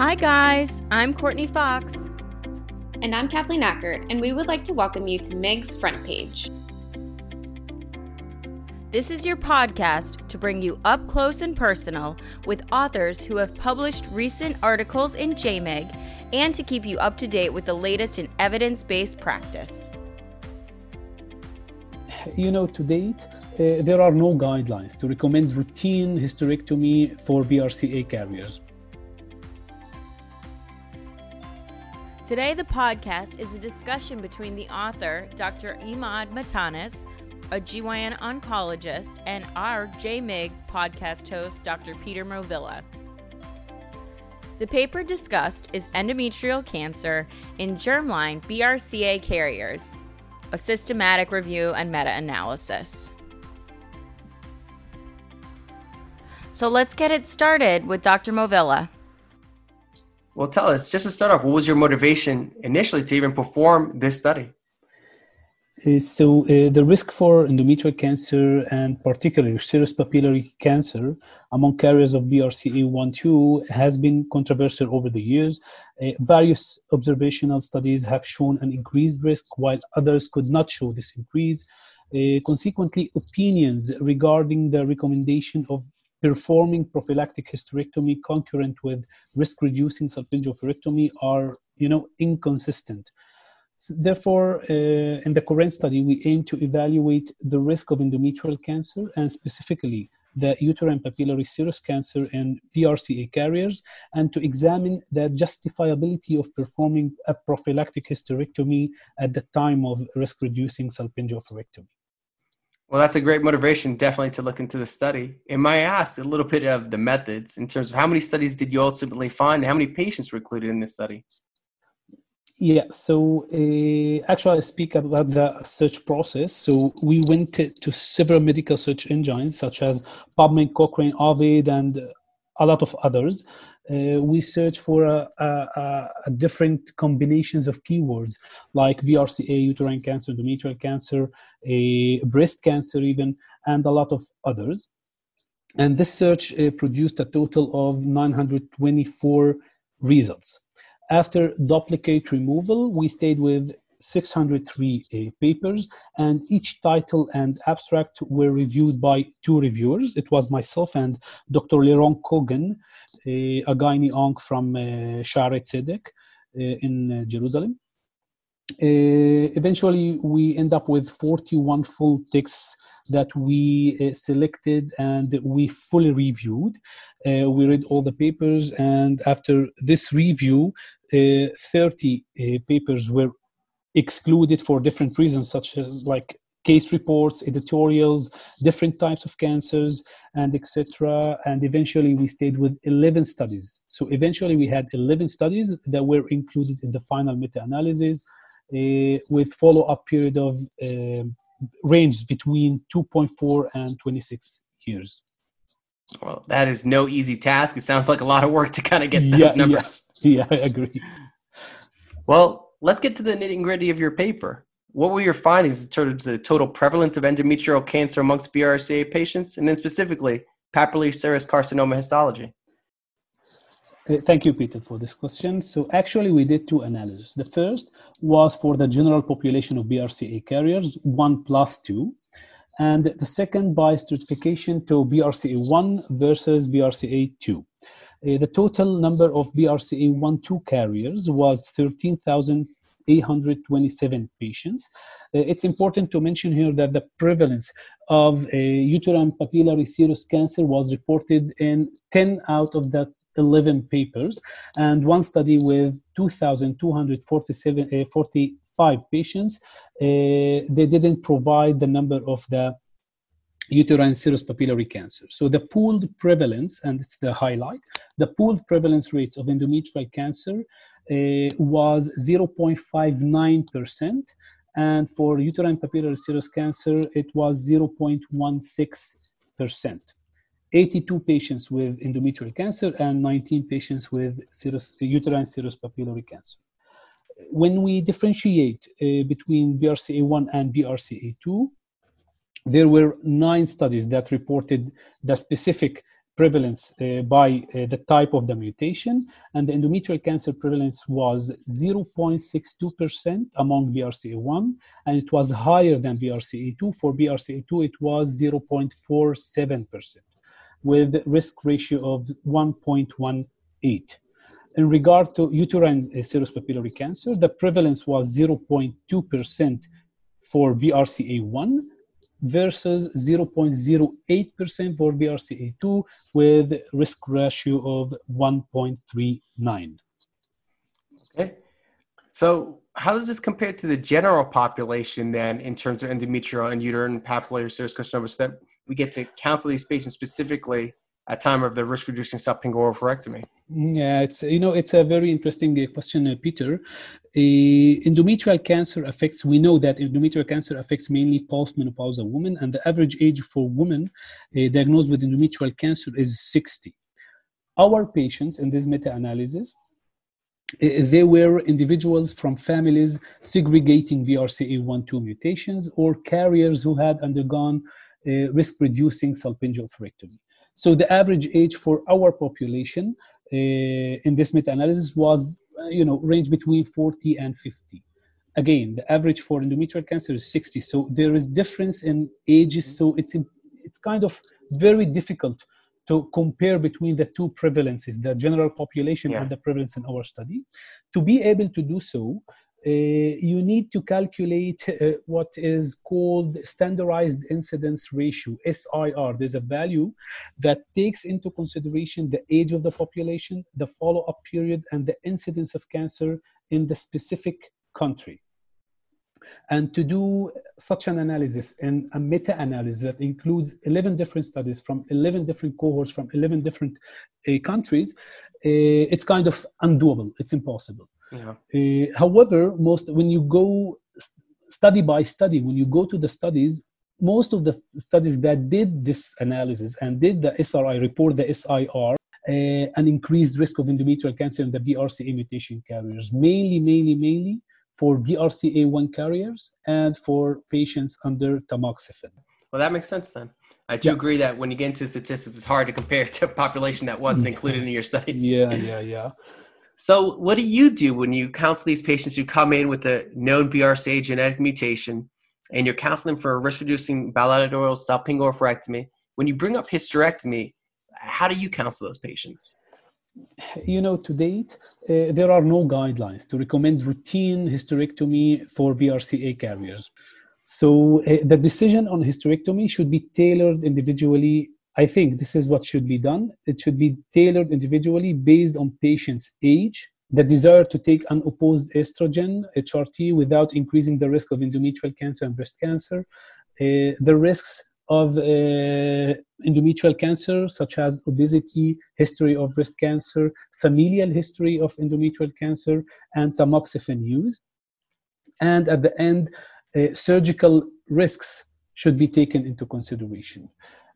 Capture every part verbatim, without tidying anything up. Hi guys, I'm Courtney Fox. And I'm Kathleen Ackert, and we would like to welcome you to M I G's Front Page. This is your podcast to bring you up close and personal with authors who have published recent articles in J M I G and to keep you up to date with the latest in evidence-based practice. You know, to date, uh, there are no guidelines to recommend routine hysterectomy for B R C A carriers. Today, the podcast is a discussion between the author, Doctor Imad Matanis, a G Y N oncologist, and our J M I G podcast host, Doctor Peter Movilla. The paper discussed is endometrial cancer in germline B R C A carriers, a systematic review and meta-analysis. So let's get it started with Doctor Movilla. Well, tell us, just to start off, what was your motivation initially to even perform this study? Uh, so uh, the risk for endometrial cancer, and particularly serous papillary cancer among carriers of B R C A one two, has been controversial over the years. Uh, various observational studies have shown an increased risk, while others could not show this increase. Uh, consequently, opinions regarding the recommendation of performing prophylactic hysterectomy concurrent with risk-reducing salpingophorectomy are, you know, inconsistent. So therefore, uh, in the current study, we aim to evaluate the risk of endometrial cancer and specifically the uterine papillary serous cancer in B R C A carriers, and to examine the justifiability of performing a prophylactic hysterectomy at the time of risk-reducing salpingophorectomy. Well, that's a great motivation, definitely, to look into the study. And may I ask a little bit of the methods in terms of how many studies did you ultimately find? And how many patients were included in this study? Yeah, so uh, actually I speak about the search process. So we went to, to several medical search engines such as PubMed, Cochrane, Ovid, and a lot of others. Uh, we search for a, a, a different combinations of keywords like B R C A, uterine cancer, endometrial cancer, a breast cancer even, and a lot of others. And this search uh, produced a total of nine hundred twenty-four results. After duplicate removal, we stayed with six hundred three uh, papers, and each title and abstract were reviewed by two reviewers. It was myself and Doctor Leron Kogan, uh, a gynae onc from uh, Shaaretz Sedeq uh, in uh, Jerusalem. Uh, eventually, we end up with forty-one full texts that we uh, selected and we fully reviewed. Uh, we read all the papers, and after this review, uh, thirty uh, papers were excluded for different reasons, such as like case reports, editorials, different types of cancers, and et cetera. And eventually we stayed with eleven studies. So eventually we had eleven studies that were included in the final meta-analysis uh, with follow-up period of uh, range between two point four and twenty-six years. Well, that is no easy task. It sounds like a lot of work to kind of get those yeah, numbers. Yeah, yeah, I agree. Well, let's get to the nitty-gritty of your paper. What were your findings in terms of the total prevalence of endometrial cancer amongst B R C A patients, and then specifically papillary serous carcinoma histology? Uh, thank you, Peter, for this question. So actually, we did two analyses. The first was for the general population of B R C A carriers, one plus two, and the second by stratification to B R C A one versus B R C A two. Uh, the total number of B R C A one two carriers was thirteen thousand eight hundred twenty-seven patients. Uh, it's important to mention here that the prevalence of uh, uterine papillary serous cancer was reported in ten out of the eleven papers, and one study with two thousand two hundred forty-seven, uh, forty-five patients. Uh, they didn't provide the number of the uterine serous papillary cancer. So the pooled prevalence, and it's the highlight, the pooled prevalence rates of endometrial cancer uh, was zero point five nine percent, and for uterine papillary serous cancer, it was zero point one six percent. eighty-two patients with endometrial cancer and nineteen patients with serous, uterine serous papillary cancer. When we differentiate uh, between B R C A one and B R C A two, there were nine studies that reported the specific prevalence uh, by uh, the type of the mutation, and the endometrial cancer prevalence was zero point six two percent among B R C A one, and it was higher than B R C A two. For B R C A two, it was zero point four seven percent, with risk ratio of one point one eight. In regard to uterine uh, serous papillary cancer, the prevalence was zero point two percent for B R C A one versus zero point zero eight percent for B R C A two, with risk ratio of one point three nine. Okay. So how does this compare to the general population then in terms of endometrial and uterine papillary serous carcinomas, so that we get to counsel these patients specifically at time of the risk-reducing sublingual oophorectomy? Yeah, it's, you know, it's a very interesting question, uh, Peter. Uh, endometrial cancer affects, we know that endometrial cancer affects mainly postmenopausal women, and the average age for women uh, diagnosed with endometrial cancer is sixty. Our patients in this meta-analysis, uh, they were individuals from families segregating B R C A one two mutations or carriers who had undergone uh, risk-reducing sublingual oophorectomy. So the average age for our population uh, in this meta-analysis was, you know, range between forty and fifty. Again, the average for endometrial cancer is sixty. So there is difference in ages. So it's, it's kind of very difficult to compare between the two prevalences, the general population yeah. and the prevalence in our study. To be able to do so, Uh, you need to calculate uh, what is called standardized incidence ratio, S I R. There's a value that takes into consideration the age of the population, the follow-up period, and the incidence of cancer in the specific country. And to do such an analysis and a meta-analysis that includes eleven different studies from eleven different cohorts from eleven different uh, countries, uh, it's kind of undoable. It's impossible. Yeah. Uh, however, most when you go st- study by study, when you go to the studies, most of the studies that did this analysis and did the S R I report, the S I R, uh, an increased risk of endometrial cancer in the B R C A mutation carriers, mainly, mainly, mainly for B R C A one carriers and for patients under tamoxifen. Well, that makes sense then. I do yeah. agree that when you get into statistics, it's hard to compare to a population that wasn't included in your studies. Yeah, yeah, yeah. So what do you do when you counsel these patients who come in with a known B R C A genetic mutation and you're counseling for a risk-reducing bilateral salpingo oophorectomy? When you bring up hysterectomy, how do you counsel those patients? You know, to date, uh, there are no guidelines to recommend routine hysterectomy for B R C A carriers. So uh, the decision on hysterectomy should be tailored individually. I think this is what should be done. It should be tailored individually based on patient's age, the desire to take unopposed estrogen, H R T, without increasing the risk of endometrial cancer and breast cancer, uh, the risks of uh, endometrial cancer, such as obesity, history of breast cancer, familial history of endometrial cancer, and tamoxifen use. And at the end, uh, surgical risks should be taken into consideration.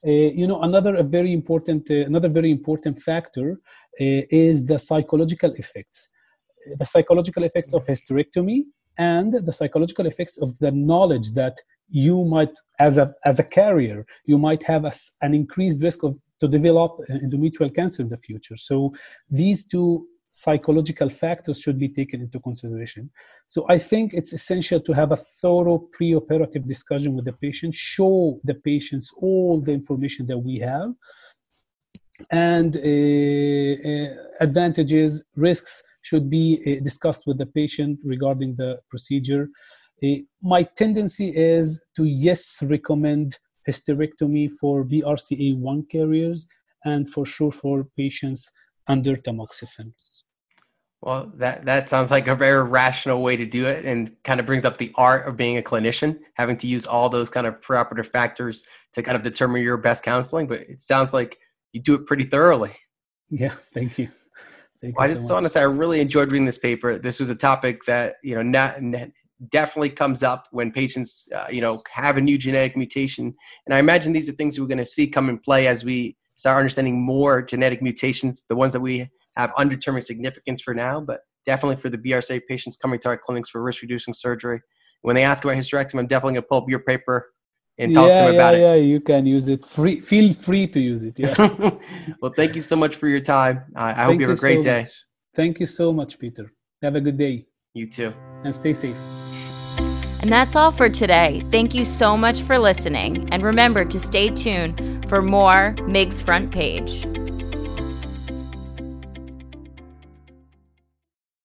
Uh, you know, another a very important, uh, another very important factor uh, is the psychological effects, the psychological effects of hysterectomy, and the psychological effects of the knowledge that you might, as a as a carrier, you might have a, an increased risk of to develop endometrial cancer in the future. So these two psychological factors should be taken into consideration. So I think it's essential to have a thorough pre-operative discussion with the patient, show the patients all the information that we have, and uh, uh, advantages, risks should be uh, discussed with the patient regarding the procedure. Uh, my tendency is to, yes, recommend hysterectomy for B R C A one carriers and for sure for patients under tamoxifen. Well, that, that sounds like a very rational way to do it, and kind of brings up the art of being a clinician, having to use all those kind of preoperative factors to kind of determine your best counseling. But it sounds like you do it pretty thoroughly. Yeah, thank you. Thank well, you I just so want to say I really enjoyed reading this paper. This was a topic that, you know, not, not, definitely comes up when patients, uh, you know, have a new genetic mutation. And I imagine these are things we're going to see come in play as we start understanding more genetic mutations, the ones that we have undetermined significance for now, but definitely for the B R C A patients coming to our clinics for risk-reducing surgery. When they ask about hysterectomy, I'm definitely going to pull up your paper and talk yeah, to him about yeah, it. Yeah, you can use it free. Feel free to use it. Yeah. Well, thank you so much for your time. I, I hope you have a great so day. Much. Thank you so much, Peter. Have a good day. You too. And stay safe. And that's all for today. Thank you so much for listening. And remember to stay tuned for more M I G's Front Page.